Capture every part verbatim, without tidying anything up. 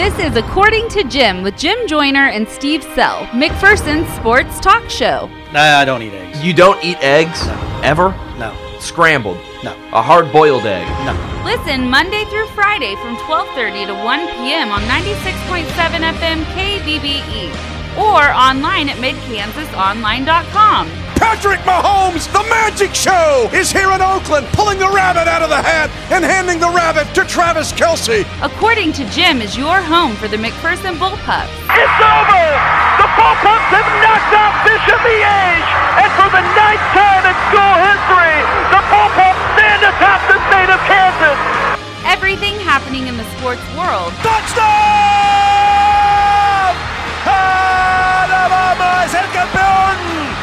This is According to Jim with Jim Joyner and Steve Sell, McPherson's sports talk show. No, I don't eat eggs. You don't eat eggs? No. Ever? No. Scrambled? No. A hard-boiled egg? No. Listen Monday through Friday from twelve thirty to one p.m. on ninety-six point seven F M K B B E or online at mid kansas online dot com. Patrick Mahomes, the magic show, is here in Oakland, pulling the rabbit out of the hat and handing the rabbit to Travis Kelce. According to Jim is your home for the McPherson Bullpups. It's over! The Bullpups have knocked out Bishop Miege, and for the ninth time in school history, the Bullpups stand atop the state of Kansas. Everything happening in the sports world. Touchdown! Alabama is campeón!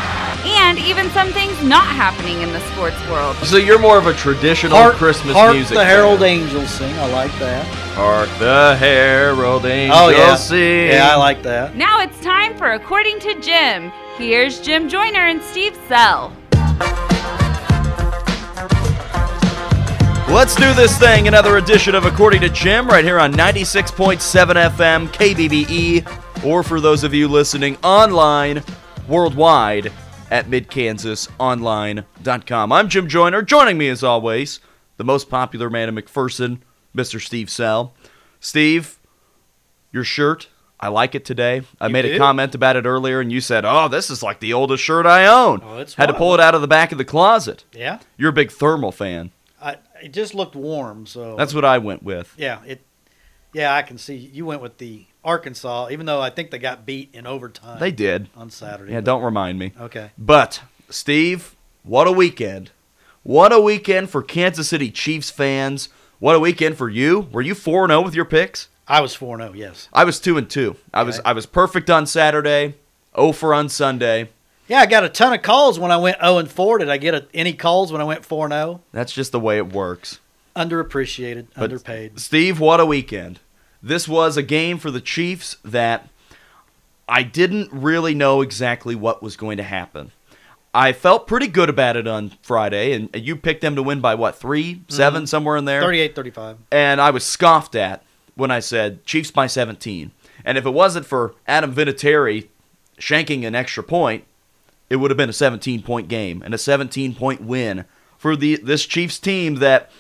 And even some things not happening in the sports world. So you're more of a traditional Hark, Christmas Hark music. Hark the Herald Angels Sing. I like that. Hark the Herald Angels oh, yeah. Sing. Yeah, I like that. Now it's time for According to Jim. Here's Jim Joyner and Steve Sell. Let's do this thing. Another edition of According to Jim right here on ninety-six point seven F M K B B E. Or for those of you listening online worldwide at mid kansas online dot com. I'm Jim Joyner. Joining me as always, the most popular man in McPherson, Mister Steve Sell. Steve, your shirt, I like it today. I you made did? a comment about it earlier, and you said, oh, this is like the oldest shirt I own. Oh, it's Had wild. to pull it out of the back of the closet. Yeah? You're a big thermal fan. I, it just looked warm, so. That's what I went with. Yeah, it. Yeah, I can see. You went with the Arkansas, even though I think they got beat in overtime. They did. On Saturday. Yeah, but don't remind me. Okay. But, Steve, what a weekend. What a weekend for Kansas City Chiefs fans. What a weekend for you. Were you four and oh with your picks? I was four and oh, yes. I was two and two. Okay. I was I was perfect on Saturday, oh for on Sunday. Yeah, I got a ton of calls when I went oh and four. Did I get a, any calls when I went four and oh? That's just the way it works. Underappreciated, but underpaid. Steve, what a weekend. This was a game for the Chiefs that I didn't really know exactly what was going to happen. I felt pretty good about it on Friday, and you picked them to win by, what, three, seven, mm-hmm. somewhere in there? thirty-eight thirty-five. And I was scoffed at when I said, Chiefs by seventeen. And if it wasn't for Adam Vinatieri shanking an extra point, it would have been a seventeen-point game and a seventeen-point win for the this Chiefs team that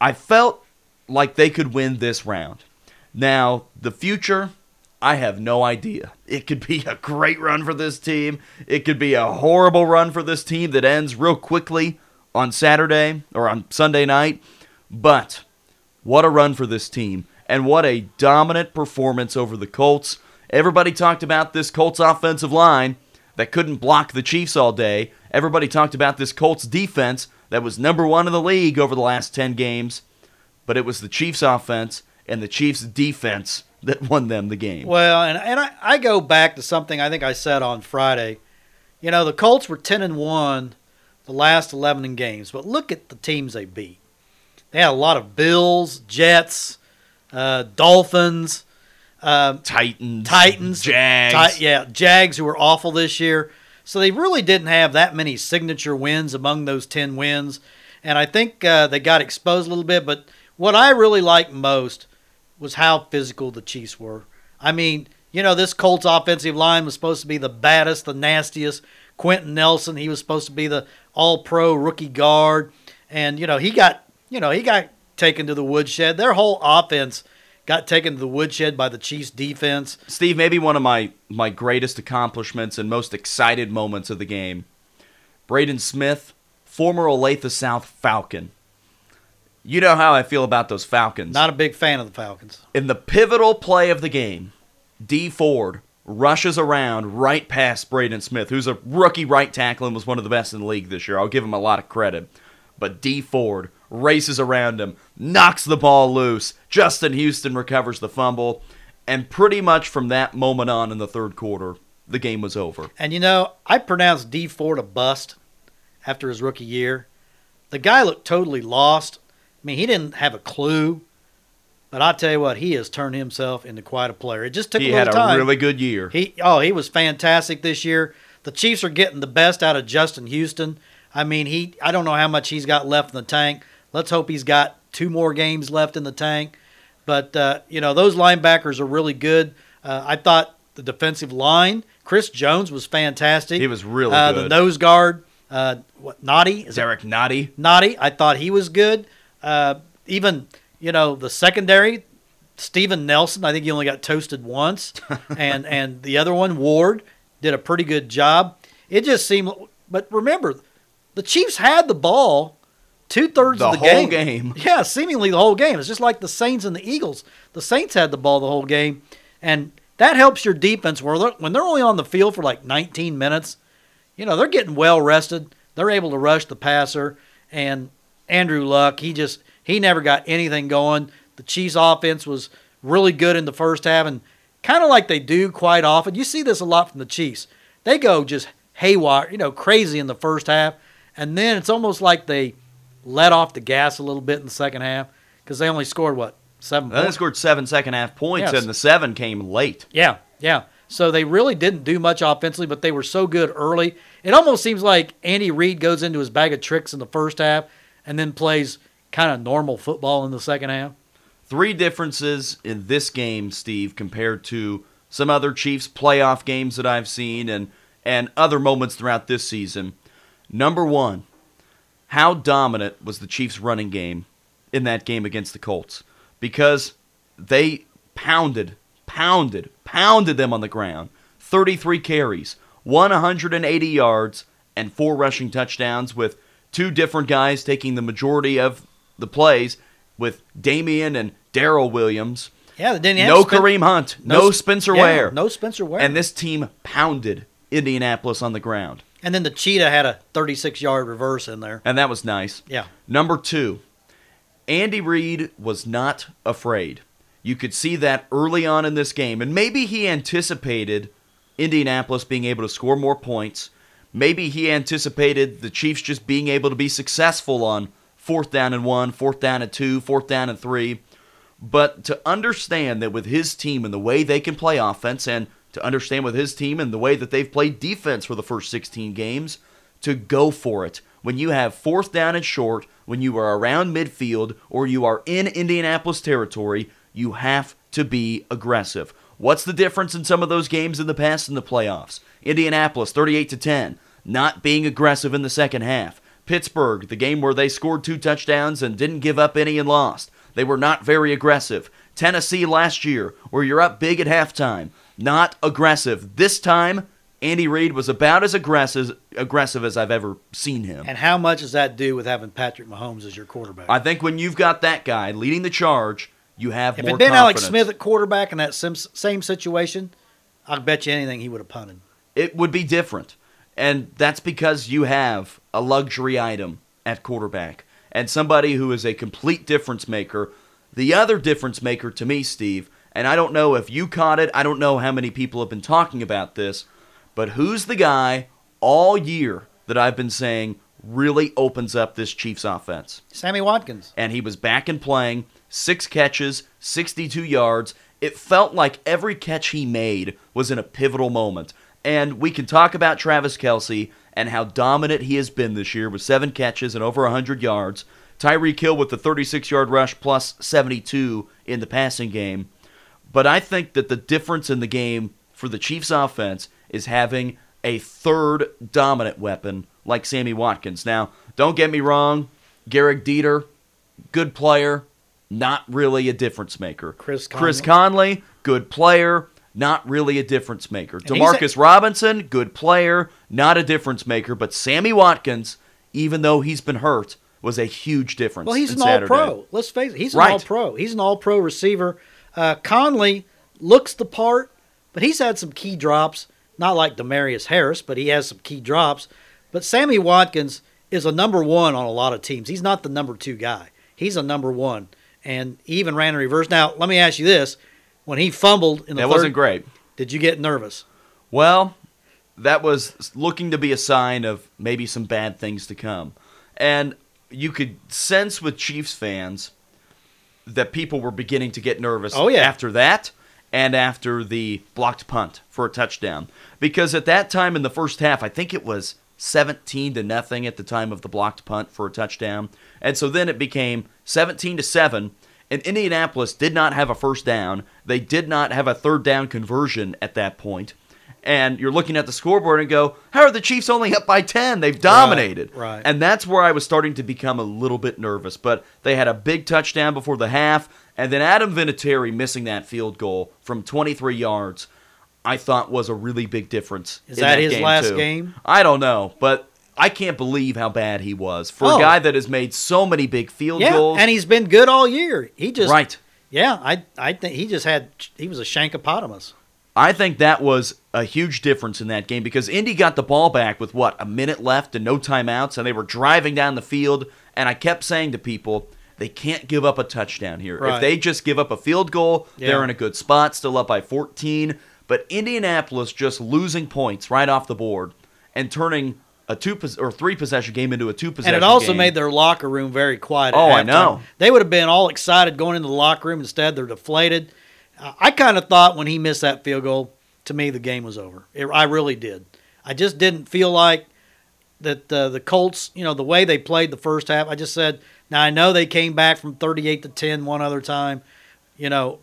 I felt like they could win this round. Now, the future, I have no idea. It could be a great run for this team. It could be a horrible run for this team that ends real quickly on Saturday or on Sunday night. But what a run for this team, and what a dominant performance over the Colts. Everybody talked about this Colts offensive line that couldn't block the Chiefs all day. Everybody talked about this Colts defense that was number one in the league over the last ten games. But it was the Chiefs offense and the Chiefs' defense that won them the game. Well, and, and I, I go back to something I think I said on Friday. You know, the Colts were ten and one the last eleven games, but look at the teams they beat. They had a lot of Bills, Jets, uh, Dolphins. Uh, Titans. Titans. Jags. Ti- yeah, Jags, who were awful this year. So they really didn't have that many signature wins among those ten wins. And I think uh, they got exposed a little bit, but what I really liked most was how physical the Chiefs were. I mean, you know, this Colts offensive line was supposed to be the baddest, the nastiest. Quentin Nelson, he was supposed to be the all-pro rookie guard. And, you know, he got, you know, he got taken to the woodshed. Their whole offense got taken to the woodshed by the Chiefs defense. Steve, maybe one of my, my greatest accomplishments and most excited moments of the game, Braden Smith, former Olathe South Falcon. You know how I feel about those Falcons. Not a big fan of the Falcons. In the pivotal play of the game, Dee Ford rushes around right past Braden Smith, who's a rookie right tackle and was one of the best in the league this year. I'll give him a lot of credit. But Dee Ford races around him, knocks the ball loose. Justin Houston recovers the fumble. And pretty much from that moment on in the third quarter, the game was over. And, you know, I pronounced Dee Ford a bust after his rookie year. The guy looked totally lost. I mean, he didn't have a clue, but I tell you what, he has turned himself into quite a player. It just took he a little time. He had a time. really good year. He Oh, he was fantastic this year. The Chiefs are getting the best out of Justin Houston. I mean, he I don't know how much he's got left in the tank. Let's hope he's got two more games left in the tank. But, uh, you know, those linebackers are really good. Uh, I thought the defensive line, Chris Jones was fantastic. He was really uh, good. The nose guard, uh, what, Nnadi? Is Derrick Nnadi. Nnadi, I thought he was good. Uh, even, you know, the secondary, Steven Nelson, I think he only got toasted once. and and the other one, Ward, did a pretty good job. It just seemed – but remember, the Chiefs had the ball two-thirds of the game. The whole game. Yeah, seemingly the whole game. It's just like the Saints and the Eagles. The Saints had the ball the whole game, and that helps your defense. Where they're, when they're only on the field for like nineteen minutes, you know, they're getting well rested. They're able to rush the passer, and Andrew Luck, he just – he never got anything going. The Chiefs' offense was really good in the first half, and kind of like they do quite often. You see this a lot from the Chiefs. They go just haywire, you know, crazy in the first half, and then it's almost like they let off the gas a little bit in the second half because they only scored, what, seven points? They scored seven second-half points, yeah, and the seven came late. Yeah, yeah. So they really didn't do much offensively, but they were so good early. It almost seems like Andy Reid goes into his bag of tricks in the first half and then plays kind of normal football in the second half. Three differences in this game, Steve, compared to some other Chiefs playoff games that I've seen and, and other moments throughout this season. Number one, how dominant was the Chiefs' running game in that game against the Colts? Because they pounded, pounded, pounded them on the ground. thirty-three carries, one hundred eighty yards, and four rushing touchdowns with two different guys taking the majority of the plays with Damian and Darryl Williams. Yeah, they didn't have no Spen- Kareem Hunt, no, no Spencer yeah, Ware. No Spencer Ware. And this team pounded Indianapolis on the ground. And then the Cheetah had a thirty-six yard reverse in there. And that was nice. Yeah. Number two, Andy Reid was not afraid. You could see that early on in this game. And maybe he anticipated Indianapolis being able to score more points. Maybe he anticipated the Chiefs just being able to be successful on fourth down and one, fourth down and two, fourth down and three. But to understand that with his team and the way they can play offense, and to understand with his team and the way that they've played defense for the first sixteen games, to go for it. When you have fourth down and short, when you are around midfield, or you are in Indianapolis territory, you have to be aggressive. What's the difference in some of those games in the past in the playoffs? Indianapolis, thirty-eight to ten, not being aggressive in the second half. Pittsburgh, the game where they scored two touchdowns and didn't give up any and lost. They were not very aggressive. Tennessee last year, where you're up big at halftime. Not aggressive. This time, Andy Reid was about as aggressive, aggressive as I've ever seen him. And how much does that do with having Patrick Mahomes as your quarterback? I think when you've got that guy leading the charge, you have if more confidence. If it had been Alex Smith at quarterback in that same situation, I'll bet you anything he would have punted. It would be different. And that's because you have a luxury item at quarterback and somebody who is a complete difference maker. The other difference maker to me, Steve, and I don't know if you caught it, I don't know how many people have been talking about this, but who's the guy all year that I've been saying really opens up this Chiefs offense? Sammy Watkins. And he was back and playing, six catches, sixty-two yards. It felt like every catch he made was in a pivotal moment. And we can talk about Travis Kelce and how dominant he has been this year with seven catches and over one hundred yards. Tyreek Hill with the thirty-six yard rush plus seventy-two in the passing game. But I think that the difference in the game for the Chiefs' offense is having a third dominant weapon like Sammy Watkins. Now, don't get me wrong, Garrick Dieter, good player, not really a difference maker. Chris Conley, Chris Conley good player, not really a difference maker. DeMarcus a- Robinson, good player, not a difference maker. But Sammy Watkins, even though he's been hurt, was a huge difference. Well, he's an Saturday. all-pro. Let's face it, he's an right. all-pro. He's an all-pro receiver. Uh, Conley looks the part, but he's had some key drops. Not like Demaryius Harris, but he has some key drops. But Sammy Watkins is a number one on a lot of teams. He's not the number two guy. He's a number one. And he even ran in reverse. Now, let me ask you this. When he fumbled in the that third... That wasn't great. Did you get nervous? Well, that was looking to be a sign of maybe some bad things to come. And you could sense with Chiefs fans that people were beginning to get nervous oh, yeah. after that and after the blocked punt for a touchdown. Because at that time in the first half, I think it was seventeen to nothing at the time of the blocked punt for a touchdown. And so then it became seventeen to seven, and Indianapolis did not have a first down. They did not have a third down conversion at that point. And you're looking at the scoreboard and go, how are the Chiefs only up by ten? They've dominated. Right, right. And that's where I was starting to become a little bit nervous. But they had a big touchdown before the half, and then Adam Vinatieri missing that field goal from twenty-three yards, I thought was a really big difference. Is that, that his game last too. game? I don't know, but I can't believe how bad he was. For oh. a guy that has made so many big field yeah, goals. And he's been good all year. He just Right. Yeah, I I think he just had he was a shankopotamus. I think that was a huge difference in that game because Indy got the ball back with, what, a minute left and no timeouts, and they were driving down the field, and I kept saying to people, they can't give up a touchdown here. Right. If they just give up a field goal, yeah. they're in a good spot, still up by fourteen. But Indianapolis just losing points right off the board and turning a two pos- or three-possession game into a two-possession game. And it also game. made their locker room very quiet. Oh, I know. Time. They would have been all excited going into the locker room. Instead, they're deflated. I kind of thought when he missed that field goal, to me the game was over. It, I really did. I just didn't feel like that uh, the Colts, you know, the way they played the first half, I just said, now I know they came back from thirty-eight to ten one other time, you know,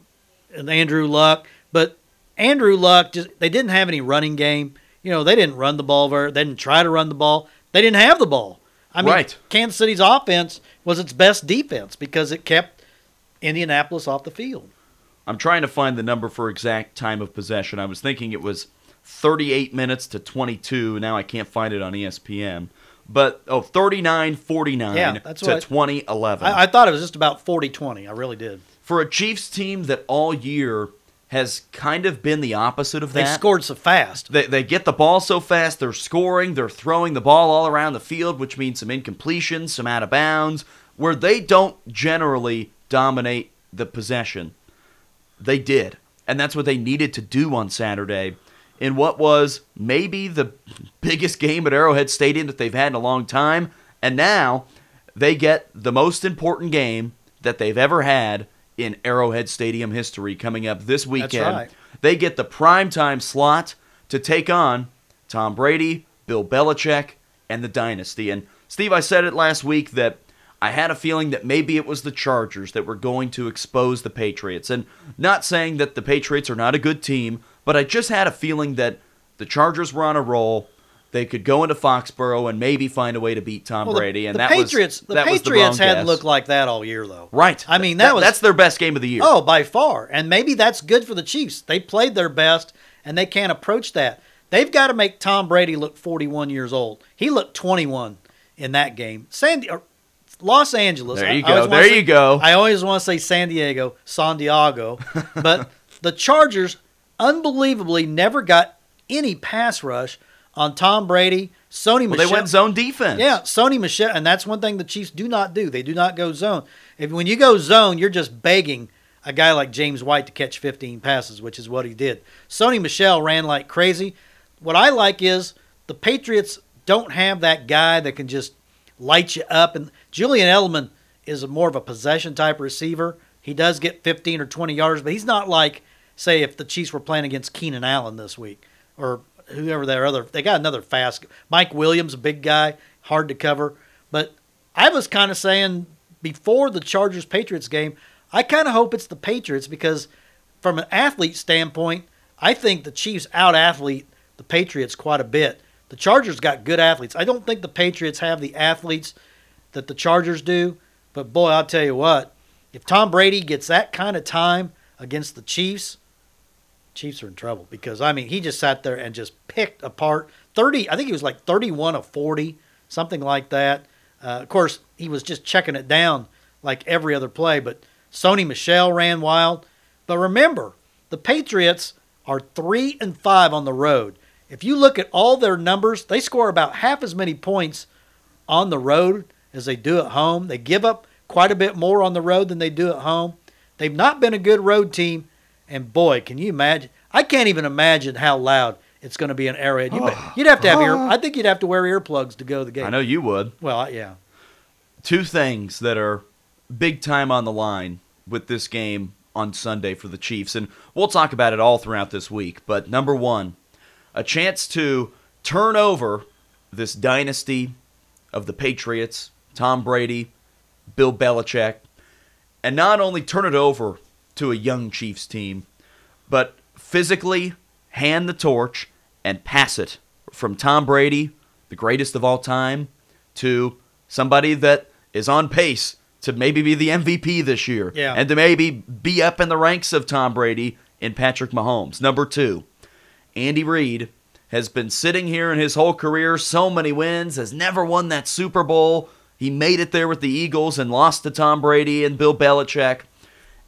and Andrew Luck. But Andrew Luck, just they didn't have any running game. You know, they didn't run the ball very, they didn't try to run the ball. They didn't have the ball. I mean, right. Kansas City's offense was its best defense because it kept Indianapolis off the field. I'm trying to find the number for exact time of possession. I was thinking it was thirty-eight minutes to twenty-two. Now I can't find it on E S P N. But, oh, thirty-nine forty-nine yeah, that's to twenty eleven. I, I thought it was just about forty twenty. I really did. For a Chiefs team that all year has kind of been the opposite of that. They scored so fast. They, they get the ball so fast. They're scoring. They're throwing the ball all around the field, which means some incompletions, some out of bounds, where they don't generally dominate the possession. They did, and that's what they needed to do on Saturday in what was maybe the biggest game at Arrowhead Stadium that they've had in a long time, and now they get the most important game that they've ever had in Arrowhead Stadium history coming up this weekend. That's right. They get the primetime slot to take on Tom Brady, Bill Belichick, and the Dynasty. And, Steve, I said it last week that I had a feeling that maybe it was the Chargers that were going to expose the Patriots. And not saying that the Patriots are not a good team, but I just had a feeling that the Chargers were on a roll. They could go into Foxborough and maybe find a way to beat Tom well, Brady. And the, that Patriots, was the that Patriots was the hadn't guess. looked like that all year, though. Right. I mean, that, that was that's their best game of the year. Oh, by far. And maybe that's good for the Chiefs. They played their best, and they can't approach that. They've got to make Tom Brady look forty-one years old. He looked twenty-one in that game. Sandy. Or, Los Angeles. There you go. There say, you go. I always want to say San Diego, San Diego. But the Chargers unbelievably never got any pass rush on Tom Brady, Sony Michel. Well, they went zone defense. Yeah, Sony Michel. And that's one thing the Chiefs do not do. They do not go zone. If, when you go zone, you're just begging a guy like James White to catch fifteen passes, which is what he did. Sony Michel ran like crazy. What I like is the Patriots don't have that guy that can just light you up. And Julian Edelman is more of a possession-type receiver. He does get fifteen or twenty yards, but he's not like, say, if the Chiefs were playing against Keenan Allen this week or whoever their other – they got another fast – Mike Williams, a big guy, hard to cover. But I was kind of saying before the Chargers-Patriots game, I kind of hope it's the Patriots because from an athlete standpoint, I think the Chiefs out-athlete the Patriots quite a bit. The Chargers got good athletes. I don't think the Patriots have the athletes that the Chargers do, but boy, I'll tell you what, if Tom Brady gets that kind of time against the Chiefs, Chiefs are in trouble because, I mean, he just sat there and just picked apart thirty, I think he was like thirty-one of forty, something like that. Uh, of course, he was just checking it down like every other play, but Sony Michel ran wild. But remember, the Patriots are three and five on the road. If you look at all their numbers, they score about half as many points on the road as they do at home. They give up quite a bit more on the road than they do at home. They've not been a good road team. And, boy, can you imagine? I can't even imagine how loud it's going to be in Arrowhead. You'd, oh. you'd have to have ear. I think you'd have to wear earplugs to go to the game. I know you would. Well, yeah. Two things that are big time on the line with this game on Sunday for the Chiefs. And we'll talk about it all throughout this week. But, number one, a chance to turn over this dynasty of the Patriots, Tom Brady, Bill Belichick, and not only turn it over to a young Chiefs team, but physically hand the torch and pass it from Tom Brady, the greatest of all time, to somebody that is on pace to maybe be the M V P this year, yeah. and to maybe be up in the ranks of Tom Brady and Patrick Mahomes. Number two, Andy Reid has been sitting here in his whole career, so many wins, has never won that Super Bowl. He made it there with the Eagles and lost to Tom Brady and Bill Belichick.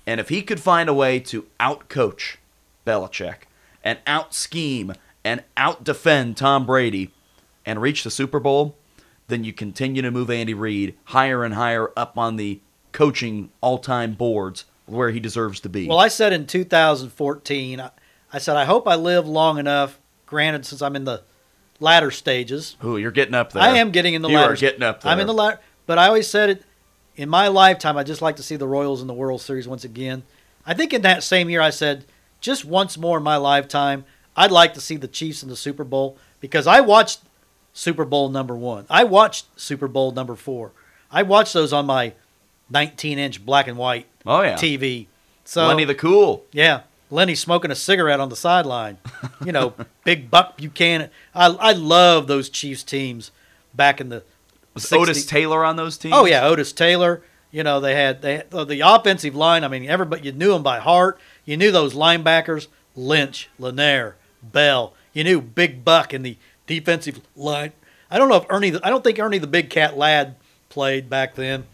And if he could find a way to out-coach Belichick and out-scheme and out-defend Tom Brady and reach the Super Bowl, then you continue to move Andy Reid higher and higher up on the coaching all-time boards where he deserves to be. Well, I said in two thousand fourteen, I said, I hope I live long enough, granted, since I'm in the latter stages. Ooh, you're getting up there. I am getting in the you latter. You are getting up there. I'm in the latter. But I always said it, in my lifetime, I'd just like to see the Royals in the World Series once again. I think in that same year I said, just once more in my lifetime, I'd like to see the Chiefs in the Super Bowl, because I watched Super Bowl number one. I watched Super Bowl number four. I watched those on my nineteen-inch black and white oh, yeah. T V. So, Lenny the Cool. Yeah. Lenny smoking a cigarette on the sideline. You know, Big Buck Buchanan. I I love those Chiefs teams back in the Was sixties. Otis Taylor on those teams? Oh, yeah, Otis Taylor. You know, they had, they had the offensive line. I mean, everybody, you knew them by heart. You knew those linebackers, Lynch, Lanier, Bell. You knew Big Buck in the defensive line. I don't know if Ernie, I don't think Ernie the Big Cat Ladd played back then,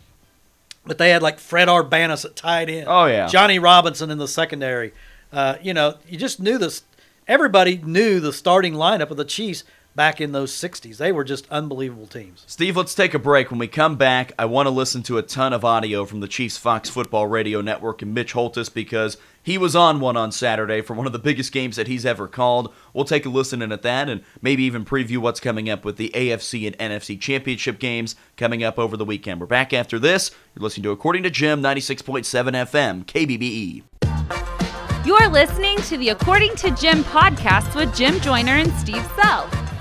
but they had like Fred Arbanis at tight end. Oh, yeah. Johnny Robinson in the secondary. Uh, you know, you just knew this. Everybody knew the starting lineup of the Chiefs back in those sixties. They were just unbelievable teams. Steve, let's take a break. When we come back, I want to listen to a ton of audio from the Chiefs Fox Football Radio Network and Mitch Holthus, because he was on one on Saturday for one of the biggest games that he's ever called. We'll take a listen in at that and maybe even preview what's coming up with the A F C and N F C championship games coming up over the weekend. We're back after this. You're listening to According to Jim, ninety-six point seven F M, K B B E. You're listening to the According to Jim podcast with Jim Joyner and Steve Self.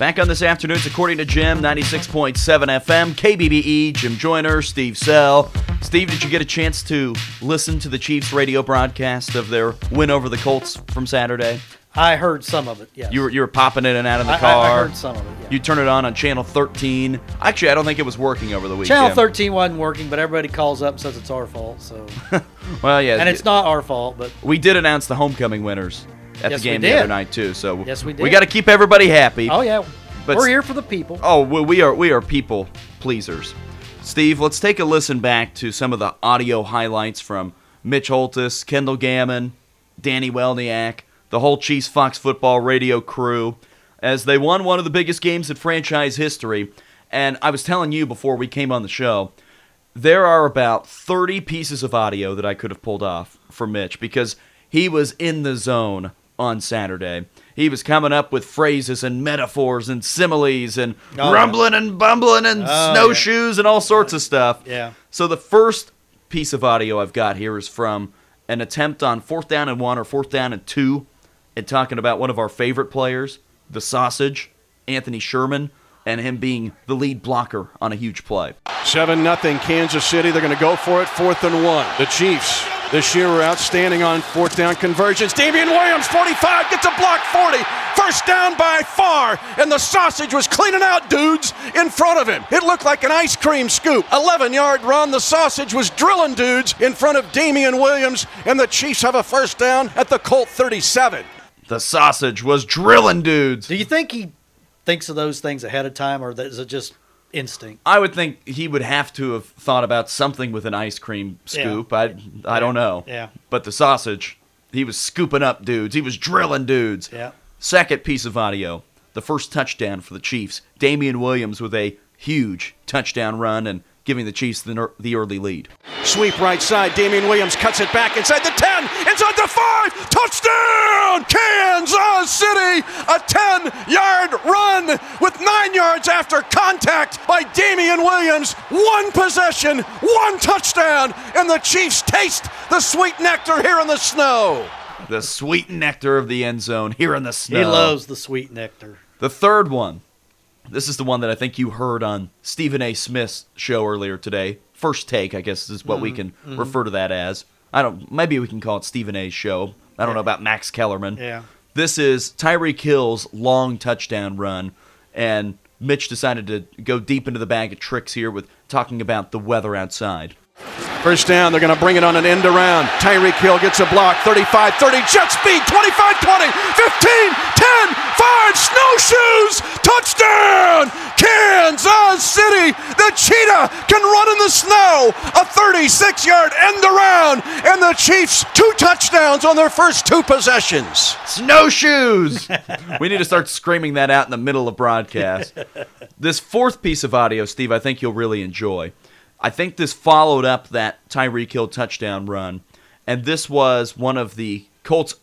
Back on this afternoon's According to Jim, ninety-six point seven F M, K B B E, Jim Joyner, Steve Sell. Steve, did you get a chance to listen to the Chiefs radio broadcast of their win over the Colts from Saturday? I heard some of it, yes. You were, you were popping in and out of the I, car. I heard some of it, yeah. You turned it on on Channel thirteen. Actually, I don't think it was working over the weekend. Channel thirteen wasn't working, but everybody calls up and says it's our fault. So, well, yeah. And it's not our fault, but. We did announce the homecoming winners at yes, the game the other night, too. So yes, we did. We got to keep everybody happy. Oh, yeah. But we're here for the people. Oh, well, we are we are people pleasers. Steve, let's take a listen back to some of the audio highlights from Mitch Holthus, Kendall Gammon, Danny Welniak, the whole Chiefs Fox Football Radio crew, as they won one of the biggest games in franchise history. And I was telling you before we came on the show, there are about thirty pieces of audio that I could have pulled off for Mitch, because he was in the zone on Saturday. He was coming up with phrases and metaphors and similes and oh, rumbling yeah. and bumbling and oh, snowshoes yeah. and all sorts of stuff. Yeah. So the first piece of audio I've got here is from an attempt on fourth down and one or fourth down and two, and talking about one of our favorite players, the sausage, Anthony Sherman, and him being the lead blocker on a huge play. seven nothing Kansas City. They're going to go for it, fourth and one. The Chiefs this year are outstanding on fourth down conversions. Damian Williams, forty-five, gets a block, forty. First down by far, and the sausage was cleaning out dudes in front of him. It looked like an ice cream scoop. eleven-yard run. The sausage was drilling dudes in front of Damian Williams, and the Chiefs have a first down at the Colt thirty-seven. The sausage was drilling dudes. Do you think he thinks of those things ahead of time, or is it just instinct? I would think he would have to have thought about something with an ice cream scoop. Yeah. I, I yeah. don't know. Yeah. But the sausage, he was scooping up dudes. He was drilling dudes. Yeah. Second piece of audio, the first touchdown for the Chiefs. Damian Williams with a huge touchdown run, and giving the Chiefs the, the early lead. Sweep right side. Damian Williams cuts it back inside the ten. Inside the five. Touchdown, Kansas City. A ten-yard run with nine yards after contact by Damian Williams. One possession, one touchdown, and the Chiefs taste the sweet nectar here in the snow. The sweet nectar of the end zone here in the snow. He loves the sweet nectar. The third one. This is the one that I think you heard on Stephen A. Smith's show earlier today. First Take, I guess, is what mm-hmm. we can mm-hmm. refer to that as. I don't. Maybe we can call it Stephen A.'s show. I don't yeah. know about Max Kellerman. Yeah. This is Tyreek Hill's long touchdown run, and Mitch decided to go deep into the bag of tricks here with talking about the weather outside. First down, they're going to bring it on an end around. Tyreek Hill gets a block, thirty-five thirty, jet speed, twenty-five twenty, fifteen ten, five snowshoes, touchdown! Kansas City, the cheetah can run in the snow, a thirty-six-yard end around, and the Chiefs two touchdowns on their first two possessions. Snowshoes! We need to start screaming that out in the middle of broadcast. This fourth piece of audio, Steve, I think you'll really enjoy. I think this followed up that Tyreek Hill touchdown run, and this was one of the Colts'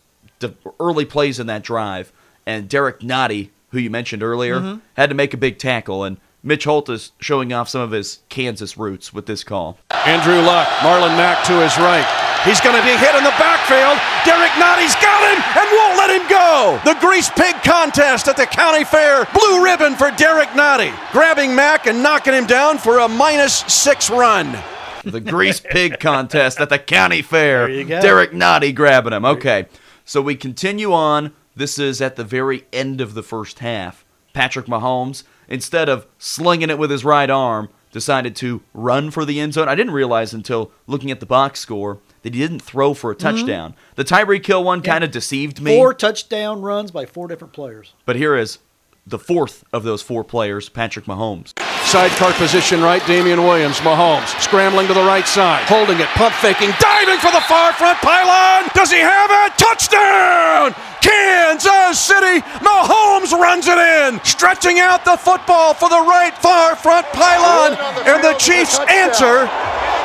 early plays in that drive, and Derrick Nnadi, who you mentioned earlier, mm-hmm. had to make a big tackle, and Mitch Holthus showing off some of his Kansas roots with this call. Andrew Luck, Marlon Mack to his right. He's going to be hit in the backfield. Derrick Nnadi's got him and won't let him go. The grease pig contest at the county fair. Blue ribbon for Derrick Nnadi. Grabbing Mack and knocking him down for a minus six run. The grease pig contest at the county fair. There you go. Derrick Nnadi grabbing him. Okay, so we continue on. This is at the very end of the first half. Patrick Mahomes, instead of slinging it with his right arm, decided to run for the end zone. I didn't realize until looking at the box score that he didn't throw for a touchdown. Mm-hmm. The Tyreek Hill one yeah. kind of deceived me. Four touchdown runs by four different players. But here is the fourth of those four players, Patrick Mahomes. Sidecar position right, Damian Williams, Mahomes, scrambling to the right side, holding it, pump faking, diving for the far front pylon. Does he have it? Touchdown! Kansas City, Mahomes runs it in, stretching out the football for the right far front pylon, and the Chiefs answer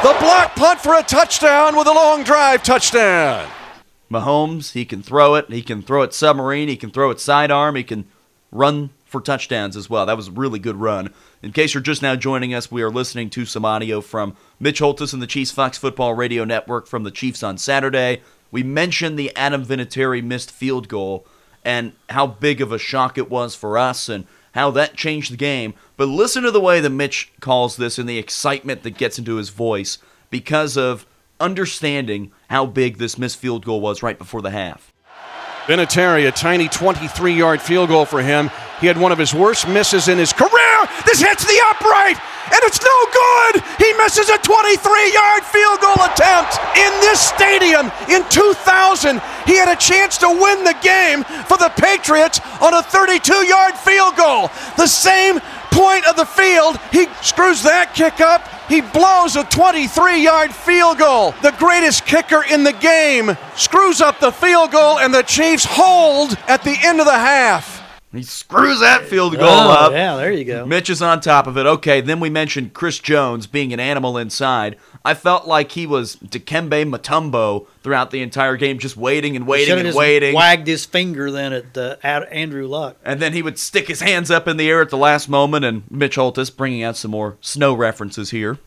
the block punt for a touchdown with a long drive touchdown. Mahomes, he can throw it, he can throw it submarine, he can throw it sidearm, he can run for touchdowns as well. That was a really good run. In case you're just now joining us, we are listening to some audio from Mitch Holthus and the Chiefs Fox Football Radio Network from the Chiefs on Saturday. We mentioned the Adam Vinatieri missed field goal and how big of a shock it was for us and how that changed the game. But listen to the way that Mitch calls this and the excitement that gets into his voice because of understanding how big this missed field goal was right before the half. Vinatieri, a tiny twenty-three-yard field goal for him. He had one of his worst misses in his career. This hits the upright, and it's no good. He misses a twenty-three-yard field goal attempt. In this stadium in two thousand, he had a chance to win the game for the Patriots on a thirty-two-yard field goal. The same point of the field, he screws that kick up. He blows a twenty-three-yard field goal. The greatest kicker in the game screws up the field goal, and the Chiefs hold at the end of the half. He screws that field goal oh, up. Yeah, there you go. Mitch is on top of it. Okay, then we mentioned Chris Jones being an animal inside. I felt like he was Dikembe Mutombo throughout the entire game, just waiting and waiting and waiting. He wagged his finger then at uh, Andrew Luck. And then he would stick his hands up in the air at the last moment, and Mitch Holthus bringing out some more snow references here.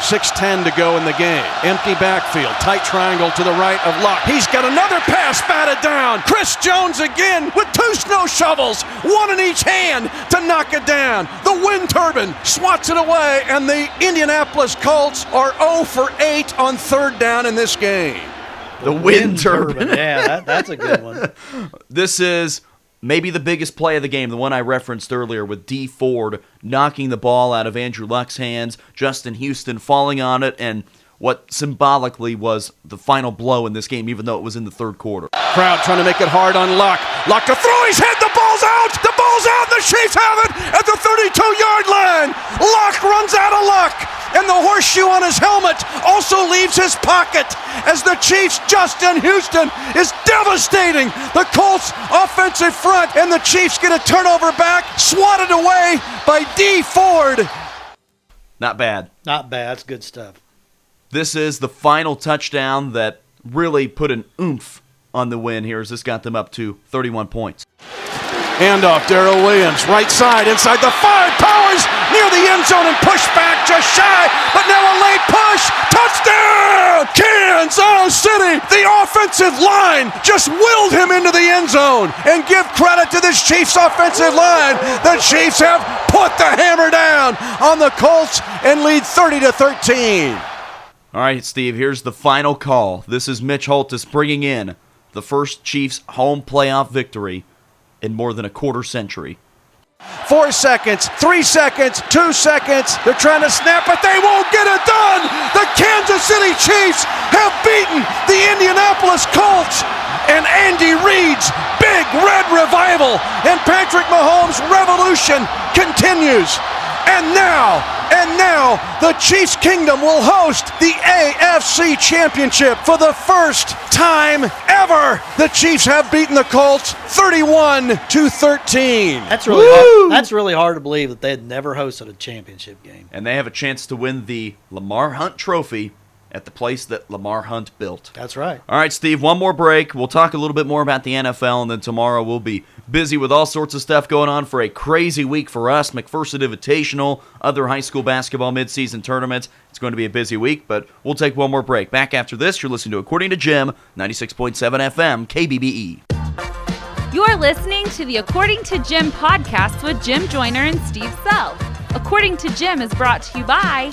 six ten to go in the game. Empty backfield, tight triangle to the right of Luck. He's got another pass batted down. Chris Jones again with two snow shovels, one in each hand to knock it down. The wind turbine swats it away, and the Indianapolis Colts are oh for eight on third down in this game. The wind, wind turbine. turbine. Yeah, that, that's a good one. This is maybe the biggest play of the game, the one I referenced earlier with Dee Ford knocking the ball out of Andrew Luck's hands, Justin Houston falling on it, and what symbolically was the final blow in this game, even though it was in the third quarter. Crowd trying to make it hard on Luck. Luck to throw, he's hit, the ball's out, the ball's out, the Chiefs have it at the thirty-two-yard line. Luck runs out of luck, and the horseshoe on his helmet also leaves his pocket as the Chiefs' Justin Houston is devastating the Colts' offensive front, and the Chiefs get a turnover back, swatted away by Dee Ford. Not bad. Not bad. It's good stuff. This is the final touchdown that really put an oomph on the win here as this got them up to thirty-one points. Handoff, Darryl Williams, right side, inside the five, powers near the end zone and push back just shy, but now a late push, touchdown, Kansas City. The offensive line just willed him into the end zone, and give credit to this Chiefs offensive line. The Chiefs have put the hammer down on the Colts and lead thirty to thirteen. All right, Steve, here's the final call. This is Mitch Holthus bringing in the first Chiefs home playoff victory in more than a quarter century. Four seconds, three seconds, two seconds. They're trying to snap, but they won't get it done. The Kansas City Chiefs have beaten the Indianapolis Colts and Andy Reid's Big Red Revival and Patrick Mahomes' revolution continues. And now, and now, the Chiefs Kingdom will host the A F C Championship for the first time ever. The Chiefs have beaten the Colts thirty-one to thirteen. That's really hard, that's really hard to believe that they had never hosted a championship game. And they have a chance to win the Lamar Hunt Trophy at the place that Lamar Hunt built. That's right. All right, Steve, one more break. We'll talk a little bit more about the N F L, and then tomorrow we'll be busy with all sorts of stuff going on for a crazy week for us. McPherson Invitational, other high school basketball midseason tournaments. It's going to be a busy week, but we'll take one more break. Back after this, you're listening to According to Jim, ninety-six point seven F M, K B B E. You're listening to the According to Jim podcast with Jim Joyner and Steve Self. According to Jim is brought to you by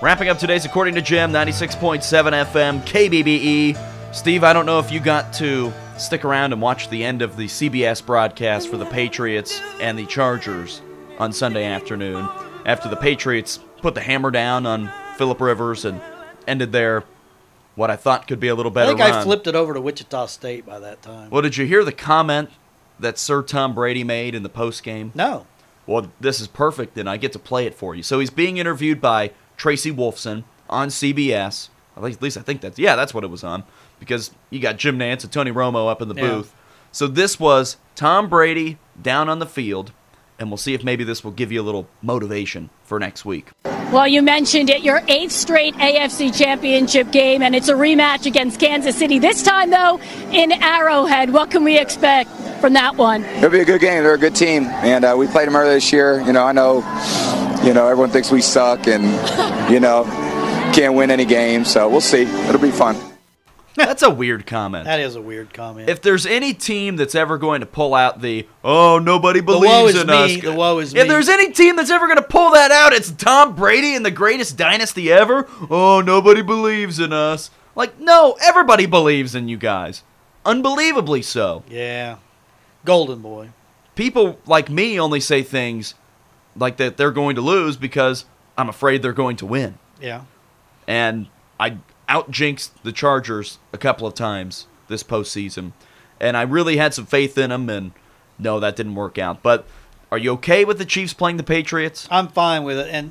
Wrapping up today's According to Jim, ninety-six point seven F M, K B B E. Steve, I don't know if you got to stick around and watch the end of the C B S broadcast for the Patriots and the Chargers on Sunday afternoon, after the Patriots put the hammer down on Phillip Rivers and ended their, what I thought could be a little better run. I think run. I flipped it over to Wichita State by that time. Well, did you hear the comment that Sir Tom Brady made in the postgame? No. Well, this is perfect, then I get to play it for you. So he's being interviewed by Tracy Wolfson on C B S. At least, at least I think that's, yeah, that's what it was on. Because you got Jim Nantz and Tony Romo up in the yeah. booth. So this was Tom Brady down on the field. And we'll see if maybe this will give you a little motivation for next week. Well, you mentioned it, your eighth straight A F C Championship game, and it's a rematch against Kansas City. This time, though, in Arrowhead. What can we expect from that one? It'll be a good game. They're a good team, and uh, we played them earlier this year. You know, I know, you know, everyone thinks we suck and, you know, can't win any game, so we'll see. It'll be fun. That's a weird comment. That is a weird comment. If there's any team that's ever going to pull out the, oh, nobody believes in us. The woe is me. If there's any team that's ever going to pull that out, it's Tom Brady and the greatest dynasty ever. Oh, nobody believes in us. Like, no, everybody believes in you guys. Unbelievably so. Yeah. Golden boy. People like me only say things like that they're going to lose because I'm afraid they're going to win. Yeah. And I out-jinxed the Chargers a couple of times this postseason. And I really had some faith in them, and no, that didn't work out. But are you okay with the Chiefs playing the Patriots? I'm fine with it, and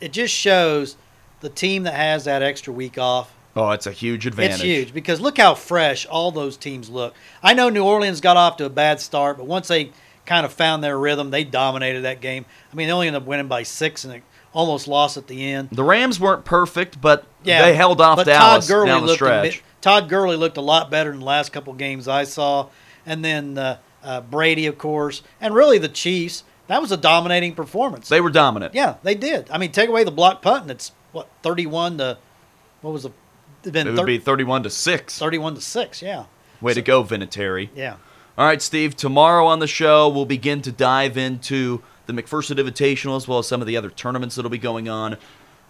it just shows the team that has that extra week off. Oh, it's a huge advantage. It's huge, because look how fresh all those teams look. I know New Orleans got off to a bad start, but once they kind of found their rhythm, they dominated that game. I mean, they only ended up winning by six, and it almost lost at the end. The Rams weren't perfect, but yeah, they held off Dallas down the stretch. Todd Gurley looked a lot better in the last couple games I saw. And then uh, uh, Brady, of course. And really the Chiefs, that was a dominating performance. They were dominant. Yeah, they did. I mean, take away the block punt, and it's, what, thirty-one to – what was the – It would be thirty-one to six. thirty-one to six, yeah. Way so, to go, Vinatieri. Yeah. All right, Steve, tomorrow on the show we'll begin to dive into – the McPherson Invitational, as well as some of the other tournaments that will be going on.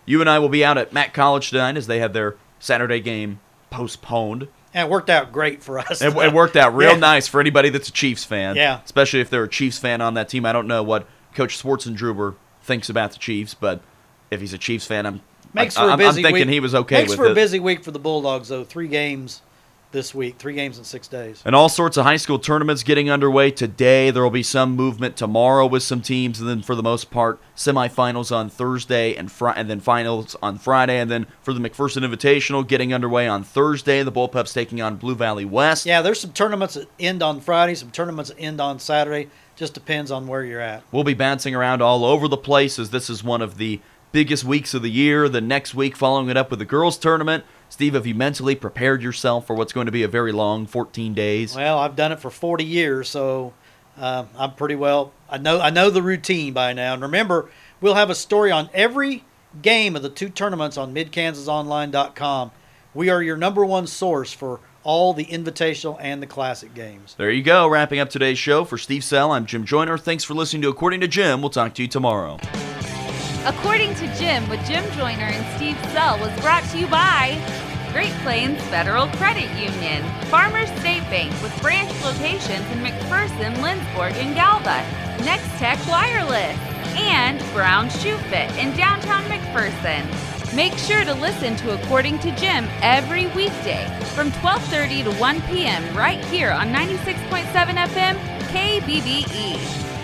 You and I will be out at Mack College tonight as they have their Saturday game postponed. And it worked out great for us. It, it worked out real yeah. nice for anybody that's a Chiefs fan. Yeah. Especially if they're a Chiefs fan on that team. I don't know what Coach Schwartzendruber thinks about the Chiefs, but if he's a Chiefs fan, I'm Makes I, for a busy I'm thinking week. he was okay Makes with it. Makes for a busy week for the Bulldogs, though. Three games this week. Three games in six days. And all sorts of high school tournaments getting underway today. There will be some movement tomorrow with some teams, and then for the most part, semifinals on Thursday, and, fr- and then finals on Friday. And then for the McPherson Invitational, getting underway on Thursday. The Bullpups taking on Blue Valley West. Yeah, there's some tournaments that end on Friday, some tournaments that end on Saturday. Just depends on where you're at. We'll be bouncing around all over the place, as this is one of the biggest weeks of the year. The next week, following it up with the girls' tournament. Steve, have you mentally prepared yourself for what's going to be a very long fourteen days? Well, I've done it for forty years, so uh, I'm pretty well. I know I know the routine by now. And remember, we'll have a story on every game of the two tournaments on mid kansas online dot com. We are your number one source for all the Invitational and the Classic games. There you go. Wrapping up today's show. For Steve Sell, I'm Jim Joyner. Thanks for listening to According to Jim. We'll talk to you tomorrow. According to Jim with Jim Joyner and Steve Sell was brought to you by Great Plains Federal Credit Union, Farmers State Bank with branch locations in McPherson, Lindsborg, and Galva, Next Tech Wireless, and Brown Shoe Fit in downtown McPherson. Make sure to listen to According to Jim every weekday from twelve thirty to one p.m. right here on ninety-six point seven F M K B B E.